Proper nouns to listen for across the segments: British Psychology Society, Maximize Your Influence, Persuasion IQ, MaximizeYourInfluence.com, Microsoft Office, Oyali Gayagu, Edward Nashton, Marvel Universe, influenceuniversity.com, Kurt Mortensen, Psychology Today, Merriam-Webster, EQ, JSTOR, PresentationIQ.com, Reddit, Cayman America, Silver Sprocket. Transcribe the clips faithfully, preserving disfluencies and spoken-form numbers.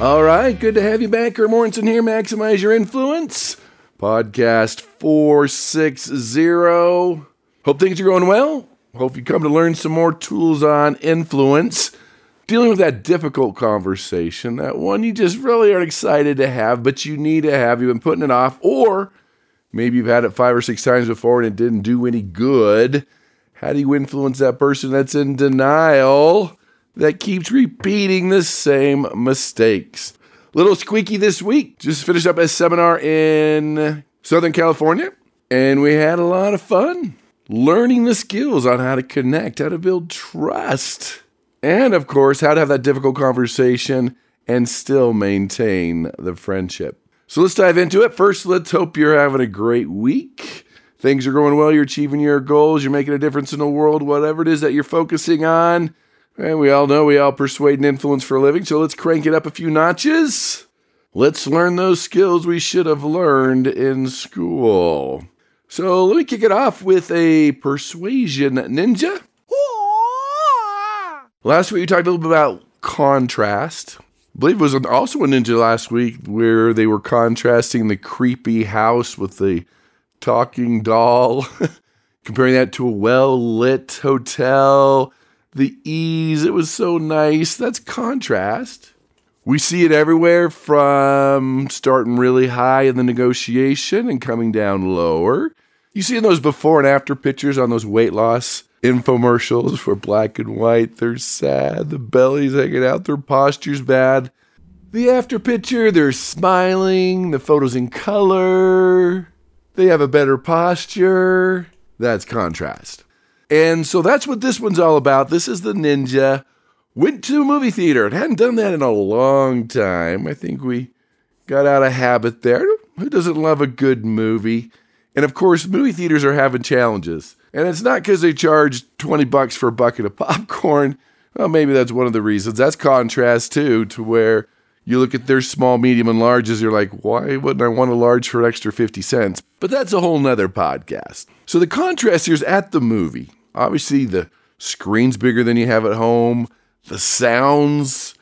All right, good to have you back. Kurt Mortensen here, Maximize Your Influence, podcast four sixty. Hope things are going well. Hope you come to learn some more tools on influence. Dealing with that difficult conversation, that one you just really aren't excited to have, but you need to have. You've been putting it off, or maybe you've had it five or six times before and it didn't do any good. How do you influence that person that's in denial that keeps repeating the same mistakes? Little squeaky this week. Just finished up a seminar in Southern California, and we had a lot of fun learning the skills on how to connect, how to build trust, and of course, how to have that difficult conversation and still maintain the friendship. So let's dive into it. First, let's hope you're having a great week. Things are going well. You're achieving your goals. You're making a difference in the world, whatever it is that you're focusing on. And we all know we all persuade and influence for a living, so let's crank it up a few notches. Let's learn those skills we should have learned in school. So let me kick it off with a persuasion ninja. Last week we talked a little bit about contrast. I believe it was also a ninja last week where they were contrasting the creepy house with the talking doll, comparing that to a well-lit hotel. The ease, it was so nice. That's contrast. We see it everywhere from starting really high in the negotiation and coming down lower. You see in those before and after pictures on those weight loss infomercials for black and white. They're sad. The belly's hanging out. Their posture's bad. The after picture, they're smiling. The photo's in color. They have a better posture. That's contrast. And so that's what this one's all about. This is the ninja. Went to a movie theater. It hadn't done that in a long time. I think we got out of habit there. Who doesn't love a good movie? And of course, movie theaters are having challenges. And it's not because they charge twenty bucks for a bucket of popcorn. Well, maybe that's one of the reasons. That's contrast too, to where you look at their small, medium, and larges. You're like, why wouldn't I want a large for an extra fifty cents? But that's a whole nother podcast. So the contrast here's at the movie. Obviously, the screen's bigger than you have at home. The sound's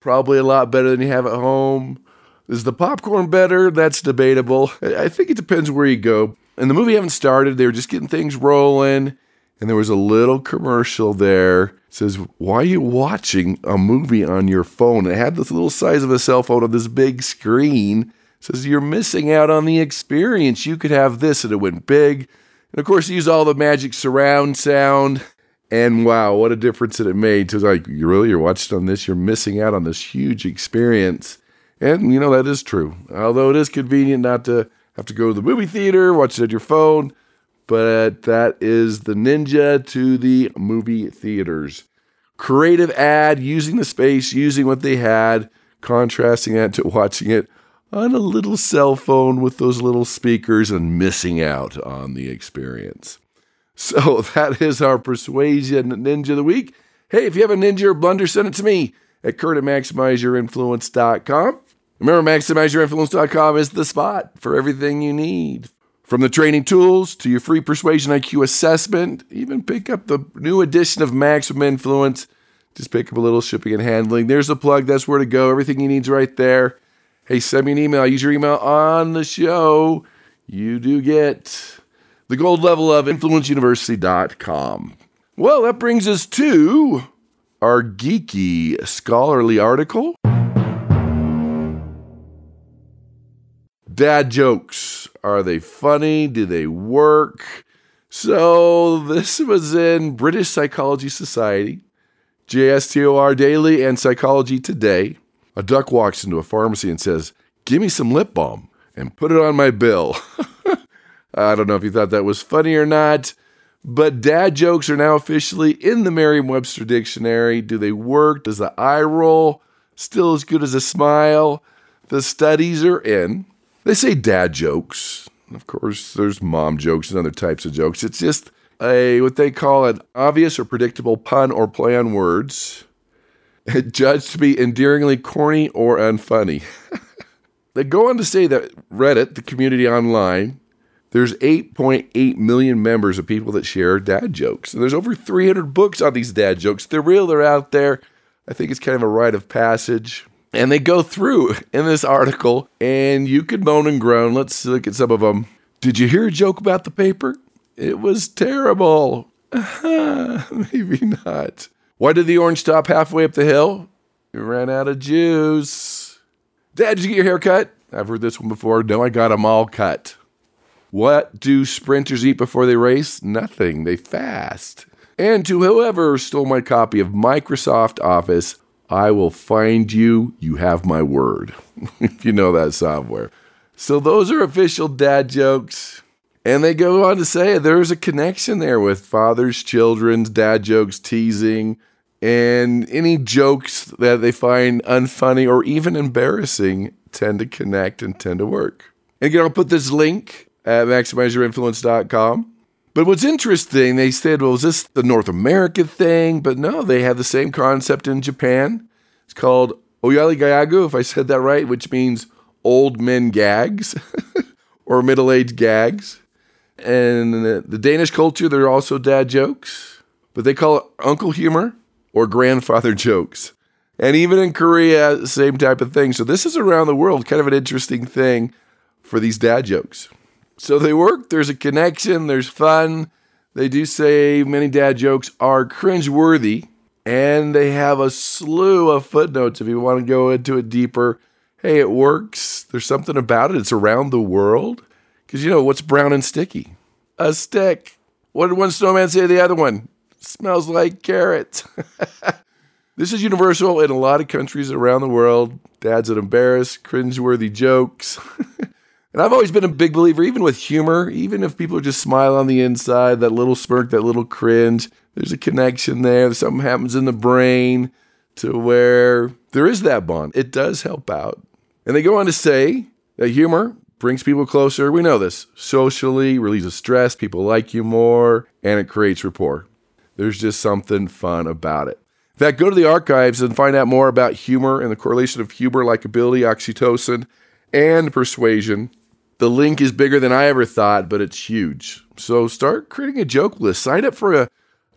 probably a lot better than you have at home. Is the popcorn better? That's debatable. I think it depends where you go. And the movie hadn't started. They were just getting things rolling. And there was a little commercial there. It says, why are you watching a movie on your phone? It had this little size of a cell phone on this big screen. It says, you're missing out on the experience. You could have this. And it went big. And, of course, they use all the magic surround sound. And, wow, what a difference that it made. So it's like, you really, you're watching on this? You're missing out on this huge experience. And, you know, that is true. Although it is convenient not to have to go to the movie theater, watch it on your phone. But that is the ninja to the movie theaters. Creative ad, using the space, using what they had, contrasting that to watching it on a little cell phone with those little speakers and missing out on the experience. So that is our Persuasion Ninja of the Week. Hey, if you have a ninja or blunder, send it to me at Kurt at Maximize Your Influence dot com. Remember, Maximize Your Influence dot com is the spot for everything you need. From the training tools to your free Persuasion I Q assessment, even pick up the new edition of Maximum Influence. Just pick up a little shipping and handling. There's the plug. That's where to go. Everything you need's right there. Hey, send me an email. Use your email on the show. You do get the gold level of influence university dot com. Well, that brings us to our geeky scholarly article. Dad jokes. Are they funny? Do they work? So this was in British Psychology Society, J S T O R Daily, and Psychology Today. A duck walks into a pharmacy and says, give me some lip balm and put it on my bill. I don't know if you thought that was funny or not, but dad jokes are now officially in the Merriam-Webster dictionary. Do they work? Does the eye roll still as good as a smile? The studies are in. They say dad jokes. Of course, there's mom jokes and other types of jokes. It's just a what they call an obvious or predictable pun or play on words judged to be endearingly corny or unfunny. They go on to say that Reddit, the community online, there's eight point eight million members of people that share dad jokes. And there's over three hundred books on these dad jokes. They're real. They're out there. I think it's kind of a rite of passage. And they go through in this article, and you could moan and groan. Let's look at some of them. Did you hear a joke about the paper? It was terrible. Uh-huh, maybe not. Why did the orange stop halfway up the hill? It ran out of juice. Dad, did you get your hair cut? I've heard this one before. No, I got them all cut. What do sprinters eat before they race? Nothing. They fast. And to whoever stole my copy of Microsoft Office, I will find you. You have my word. If you know that software. So those are official dad jokes. And they go on to say there's a connection there with fathers, children's, dad jokes, teasing, and any jokes that they find unfunny or even embarrassing tend to connect and tend to work. And again, I'll put this link at maximize your influence dot com. But what's interesting, they said, well, is this the North America thing? But no, they have the same concept in Japan. It's called Oyali Gayagu, if I said that right, which means old men gags or middle-aged gags. And the Danish culture, there are also dad jokes, but they call it uncle humor or grandfather jokes. And even in Korea, same type of thing. So this is around the world, kind of an interesting thing for these dad jokes. So they work, there's a connection, there's fun. They do say many dad jokes are cringeworthy, and they have a slew of footnotes if you want to go into it deeper. Hey, it works. There's something about it. It's around the world. Because, you know, what's brown and sticky? A stick. What did one snowman say to the other one? Smells like carrots. This is universal in a lot of countries around the world. Dads that embarrass, cringeworthy jokes. And I've always been a big believer, even with humor, even if people just smile on the inside, that little smirk, that little cringe, there's a connection there. Something happens in the brain to where there is that bond. It does help out. And they go on to say that humor brings people closer. We know this. Socially, relieves stress. People like you more, and it creates rapport. There's just something fun about it. In fact, go to the archives and find out more about humor and the correlation of humor, likability, oxytocin, and persuasion. The link is bigger than I ever thought, but it's huge. So start creating a joke list. Sign up for a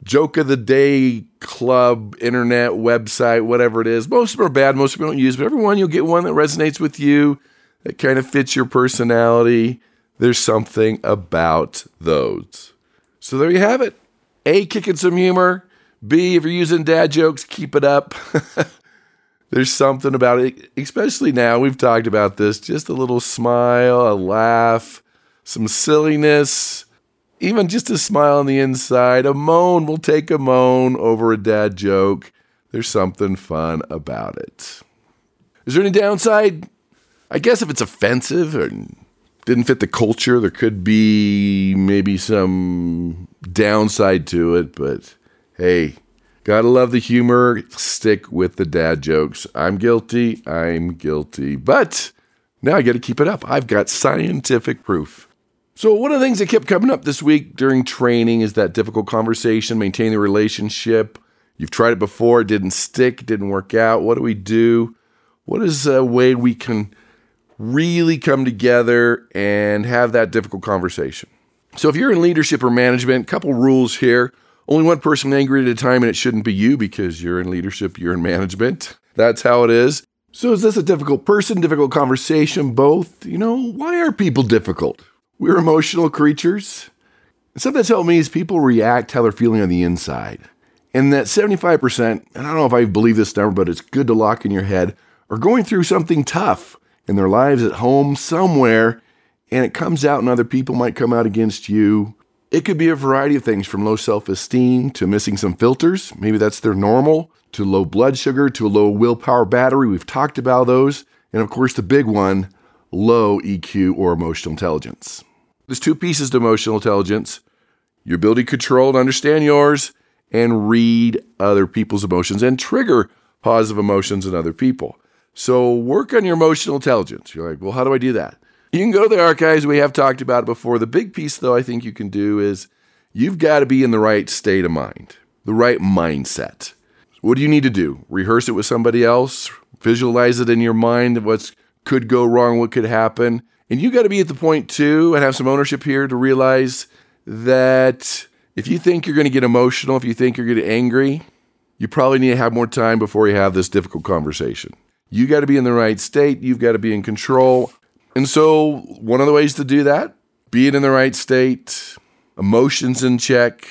joke of the day club, internet, website, whatever it is. Most of them are bad. Most of them don't use, but every one you'll get one that resonates with you. That kind of fits your personality. There's something about those. So there you have it. A, kicking some humor. B, if you're using dad jokes, keep it up. There's something about it, especially now. We've talked about this. Just a little smile, a laugh, some silliness, even just a smile on the inside. A moan. We'll take a moan over a dad joke. There's something fun about it. Is there any downside? I guess if it's offensive or didn't fit the culture, there could be maybe some downside to it. But hey, gotta love the humor. Stick with the dad jokes. I'm guilty. I'm guilty. But now I got to keep it up. I've got scientific proof. So one of the things that kept coming up this week during training is that difficult conversation, maintain the relationship. You've tried it before. It didn't stick. It didn't work out. What do we do? What is a way we can really come together and have that difficult conversation? So if you're in leadership or management, a couple rules here. Only one person angry at a time, and it shouldn't be you because you're in leadership, you're in management. That's how it is. So is this a difficult person, difficult conversation, both? You know, why are people difficult? We're emotional creatures. And something that's helped me is people react how they're feeling on the inside. And that seventy-five percent, and I don't know if I believe this number, but it's good to lock in your head, are going through something tough in their lives at home somewhere, and it comes out and other people might come out against you. It could be a variety of things from low self-esteem to missing some filters. Maybe that's their normal, to low blood sugar, to a low willpower battery. We've talked about those. And of course, the big one, low E Q or emotional intelligence. There's two pieces to emotional intelligence. Your ability to control and understand yours and read other people's emotions and trigger positive emotions in other people. So work on your emotional intelligence. You're like, well, how do I do that? You can go to the archives. We have talked about it before. The big piece, though, I think you can do is you've got to be in the right state of mind, the right mindset. What do you need to do? Rehearse it with somebody else. Visualize it in your mind, what could go wrong, what could happen. And you got to be at the point, too, and have some ownership here to realize that if you think you're going to get emotional, if you think you're going to get angry, you probably need to have more time before you have this difficult conversation. You got to be in the right state. You've got to be in control. And so one of the ways to do that, being in the right state, emotions in check,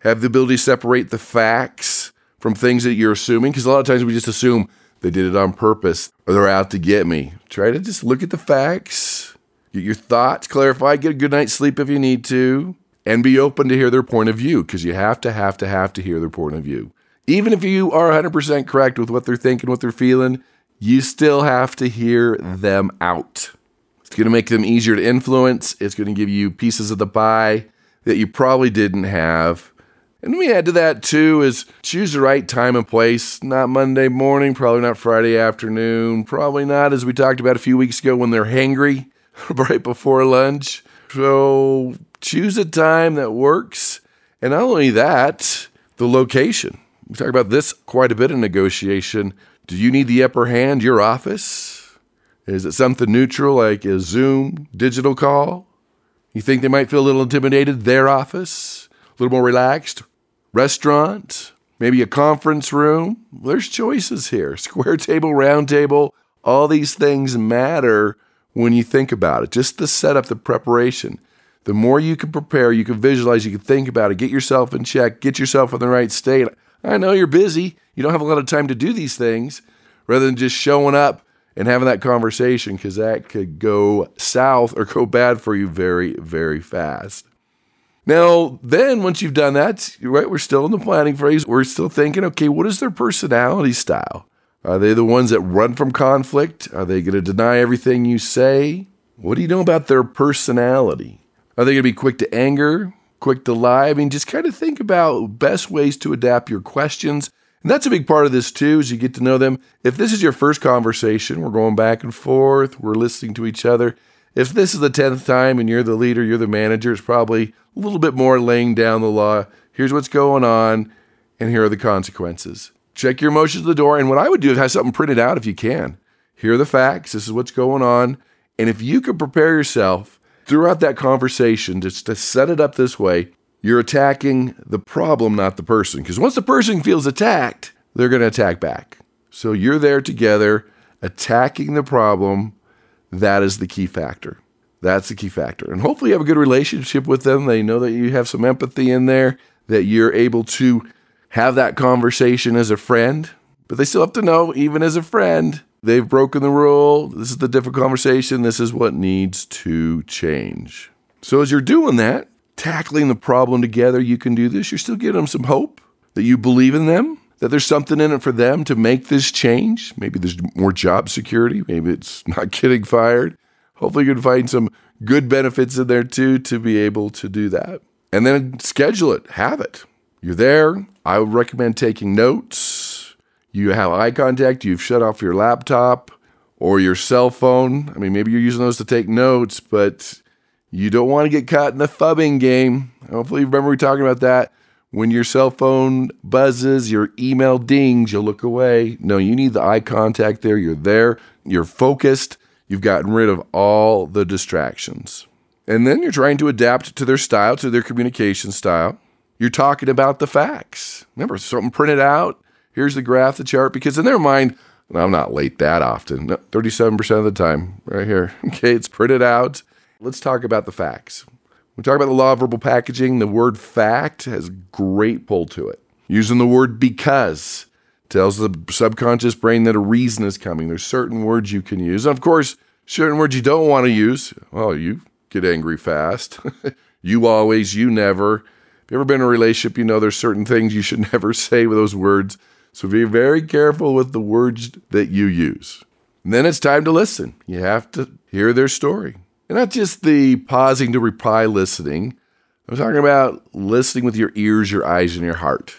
have the ability to separate the facts from things that you're assuming. Because a lot of times we just assume they did it on purpose or they're out to get me. Try to just look at the facts, get your thoughts clarified, get a good night's sleep if you need to, and be open to hear their point of view, because you have to, have to, have to hear their point of view. Even if you are one hundred percent correct with what they're thinking, what they're feeling, you still have to hear them out. It's going to make them easier to influence. It's going to give you pieces of the pie that you probably didn't have. And we add to that, too, is choose the right time and place. Not Monday morning, probably not Friday afternoon, probably not, as we talked about a few weeks ago, when they're hangry right before lunch. So choose a time that works. And not only that, the location. We talk about this quite a bit in negotiation. Do you need the upper hand, your office? Is it something neutral like a Zoom digital call? You think they might feel a little intimidated, their office? A little more relaxed? Restaurant? Maybe a conference room? Well, there's choices here. Square table, round table. All these things matter when you think about it. Just the setup, the preparation. The more you can prepare, you can visualize, you can think about it, get yourself in check, get yourself in the right state. I know you're busy. You don't have a lot of time to do these things, rather than just showing up and having that conversation, because that could go south or go bad for you very, very fast. Now, then once you've done that, right, we're still in the planning phase. We're still thinking, okay, what is their personality style? Are they the ones that run from conflict? Are they going to deny everything you say? What do you know about their personality? Are they going to be quick to anger? Quick to lie? I mean, just kind of think about best ways to adapt your questions. And that's a big part of this too, is you get to know them. If this is your first conversation, we're going back and forth, we're listening to each other. If this is the tenth time and you're the leader, you're the manager, it's probably a little bit more laying down the law. Here's what's going on, and here are the consequences. Check your emotions at the door. And what I would do is have something printed out if you can. Here are the facts. This is what's going on. And if you can prepare yourself throughout that conversation, just to set it up this way, you're attacking the problem, not the person. Because once the person feels attacked, they're going to attack back. So you're there together, attacking the problem. That is the key factor. That's the key factor. And hopefully you have a good relationship with them. They know that you have some empathy in there, that you're able to have that conversation as a friend. But they still have to know, even as a friend, they've broken the rule. This is the difficult conversation. This is what needs to change. So as you're doing that, tackling the problem together, you can do this. You're still giving them some hope that you believe in them, that there's something in it for them to make this change. Maybe there's more job security. Maybe it's not getting fired. Hopefully you can find some good benefits in there too to be able to do that. And then schedule it. Have it. You're there. I would recommend taking notes. You have eye contact, you've shut off your laptop or your cell phone. I mean, maybe you're using those to take notes, but you don't want to get caught in the fubbing game. Hopefully you remember we were talking about that. When your cell phone buzzes, your email dings, you'll look away. No, you need the eye contact there. You're there, you're focused, you've gotten rid of all the distractions. And then you're trying to adapt to their style, to their communication style. You're talking about the facts. Remember, something printed out. Here's the graph, the chart, because in their mind, no, I'm not late that often, no, thirty-seven percent of the time, right here. Okay, it's printed out. Let's talk about the facts. We talk about the law of verbal packaging. The word fact has great pull to it. Using the word because tells the subconscious brain that a reason is coming. There's certain words you can use. And of course, certain words you don't want to use. Well, you get angry fast. You always, you never. If you've ever been in a relationship, you know there's certain things you should never say with those words. So be very careful with the words that you use. And then it's time to listen. You have to hear their story. And not just the pausing to reply listening. I'm talking about listening with your ears, your eyes, and your heart.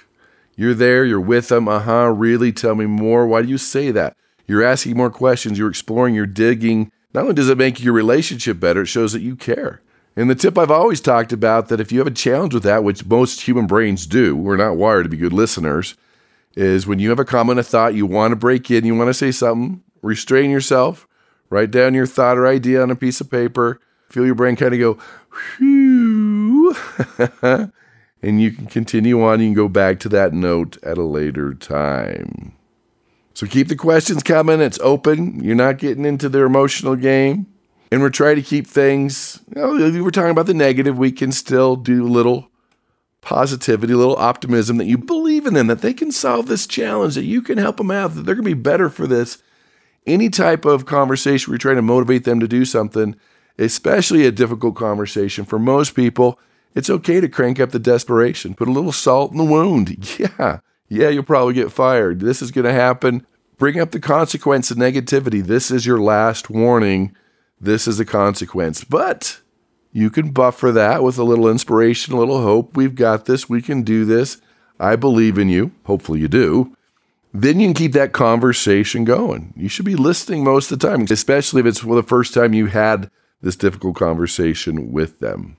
You're there. You're with them. Uh-huh. Really? Tell me more. Why do you say that? You're asking more questions. You're exploring. You're digging. Not only does it make your relationship better, it shows that you care. And the tip I've always talked about, that if you have a challenge with that, which most human brains do, we're not wired to be good listeners, is when you have a comment, a thought, you want to break in, you want to say something, restrain yourself, write down your thought or idea on a piece of paper, feel your brain kind of go, whew, and you can continue on, you can go back to that note at a later time. So keep the questions coming, it's open, you're not getting into their emotional game, and we're trying to keep things, you know, if we're talking about the negative, we can still do a little positivity, a little optimism that you believe in them, that they can solve this challenge, that you can help them out, that they're going to be better for this. Any type of conversation where you're trying to motivate them to do something, especially a difficult conversation, for most people, it's okay to crank up the desperation, put a little salt in the wound. Yeah. Yeah, you'll probably get fired. This is going to happen. Bring up the consequence of negativity. This is your last warning. This is the consequence. But you can buffer that with a little inspiration, a little hope. We've got this. We can do this. I believe in you. Hopefully you do. Then you can keep that conversation going. You should be listening most of the time, especially if it's for the first time you had this difficult conversation with them.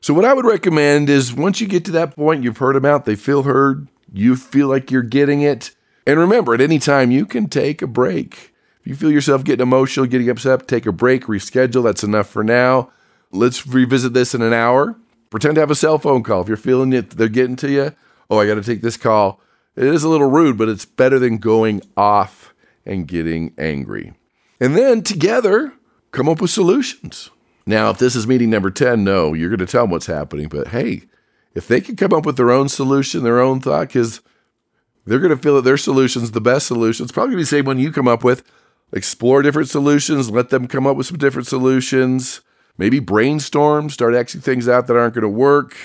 So what I would recommend is once you get to that point, you've heard them out, they feel heard, you feel like you're getting it. And remember, at any time, you can take a break. If you feel yourself getting emotional, getting upset, take a break, reschedule. That's enough for now. Let's revisit this in an hour. Pretend to have a cell phone call. If you're feeling it, they're getting to you. Oh, I got to take this call. It is a little rude, but it's better than going off and getting angry. And then together, come up with solutions. Now, if this is meeting number ten, no, you're going to tell them what's happening. But hey, if they can come up with their own solution, their own thought, because they're going to feel that their solution's the best solution. It's probably going to be the same one you come up with. Explore different solutions. Let them come up with some different solutions. Maybe brainstorm. Start axing things out that aren't going to work.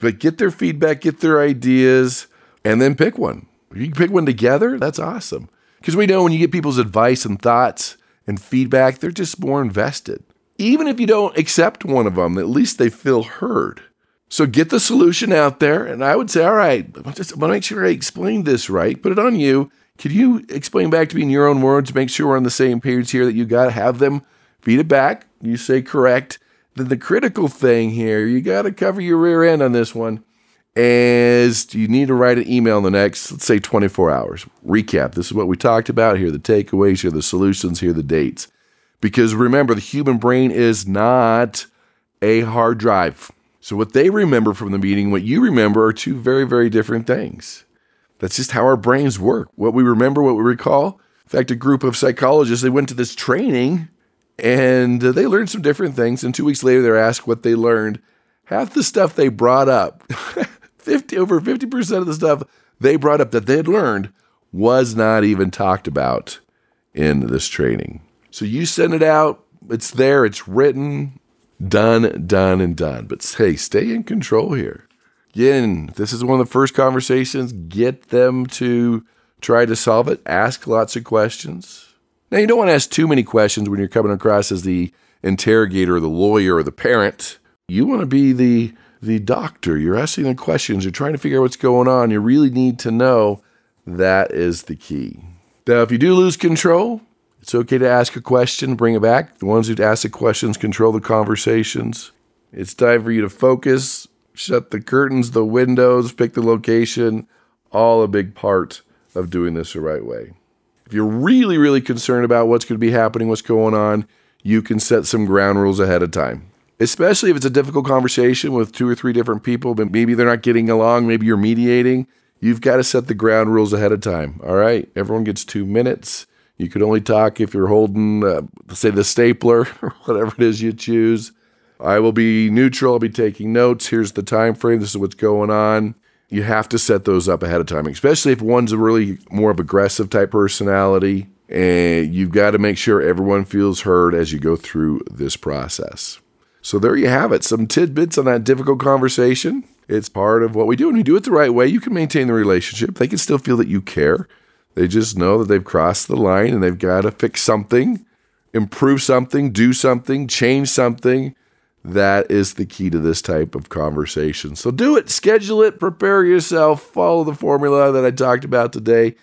But get their feedback, get their ideas, and then pick one. If you can pick one together, that's awesome. Because we know when you get people's advice and thoughts and feedback, they're just more invested. Even if you don't accept one of them, at least they feel heard. So get the solution out there, and I would say, all right, just make sure I explained this right. Put it on you. Can you explain back to me in your own words? Make sure we're on the same page here that you got to have them feed it back. You say correct. Then the critical thing here, you got to cover your rear end on this one, is you need to write an email in the next, let's say, twenty-four hours. Recap. This is what we talked about here, the takeaways here, the solutions here, the dates. Because remember, the human brain is not a hard drive. So what they remember from the meeting, what you remember are two very, very different things. That's just how our brains work. What we remember, what we recall. In fact, a group of psychologists, they went to this training and they learned some different things. And two weeks later, they're asked what they learned. Half the stuff they brought up, fifty, over fifty percent of the stuff they brought up that they had learned was not even talked about in this training. So you send it out. It's there. It's written. Done, done, and done. But hey, stay in control here. Again, this is one of the first conversations. Get them to try to solve it. Ask lots of questions. Now, you don't want to ask too many questions when you're coming across as the interrogator, or the lawyer, or the parent. You want to be the, the doctor. You're asking them questions. You're trying to figure out what's going on. You really need to know. That is the key. Now, if you do lose control, it's okay to ask a question, bring it back. The ones who ask the questions control the conversations. It's time for you to focus, shut the curtains, the windows, pick the location, all a big part of doing this the right way. If you're really, really concerned about what's going to be happening, what's going on, you can set some ground rules ahead of time, especially if it's a difficult conversation with two or three different people, but maybe they're not getting along, maybe you're mediating. You've got to set the ground rules ahead of time. All right, everyone gets two minutes. You could only talk if you're holding, uh, say, the stapler or whatever it is you choose. I will be neutral. I'll be taking notes. Here's the time frame. This is what's going on. You have to set those up ahead of time, especially if one's a really more of aggressive type personality. And you've got to make sure everyone feels heard as you go through this process. So there you have it. Some tidbits on that difficult conversation. It's part of what we do. And we do it the right way. You can maintain the relationship. They can still feel that you care. They just know that they've crossed the line and they've got to fix something, improve something, do something, change something. That is the key to this type of conversation. So do it, schedule it, prepare yourself, follow the formula that I talked about today.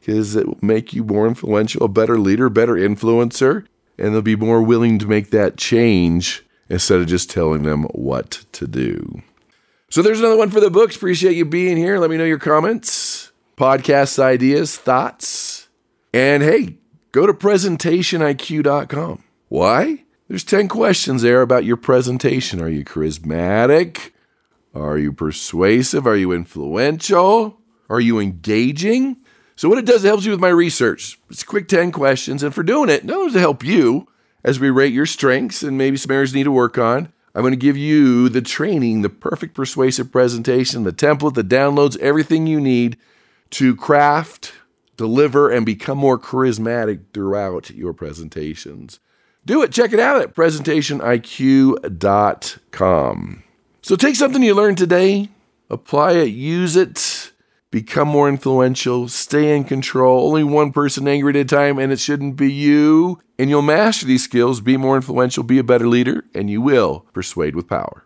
because it will make you more influential, a better leader, better influencer, and they'll be more willing to make that change instead of just telling them what to do. So there's another one for the books. Appreciate you being here. Let me know your comments, podcasts, ideas, thoughts. And hey, go to presentation I Q dot com. Why? There's ten questions there about your presentation. Are you charismatic? Are you persuasive? Are you influential? Are you engaging? So what it does, it helps you with my research. It's a quick ten questions. And for doing it, not only to help you as we rate your strengths and maybe some areas you need to work on, I'm going to give you the training, the perfect persuasive presentation, the template, the downloads, everything you need to craft, deliver, and become more charismatic throughout your presentations. Do it. Check it out at presentation I Q dot com. So take something you learned today, apply it, use it, become more influential, stay in control, only one person angry at a time, and it shouldn't be you. And you'll master these skills, be more influential, be a better leader, and you will persuade with power.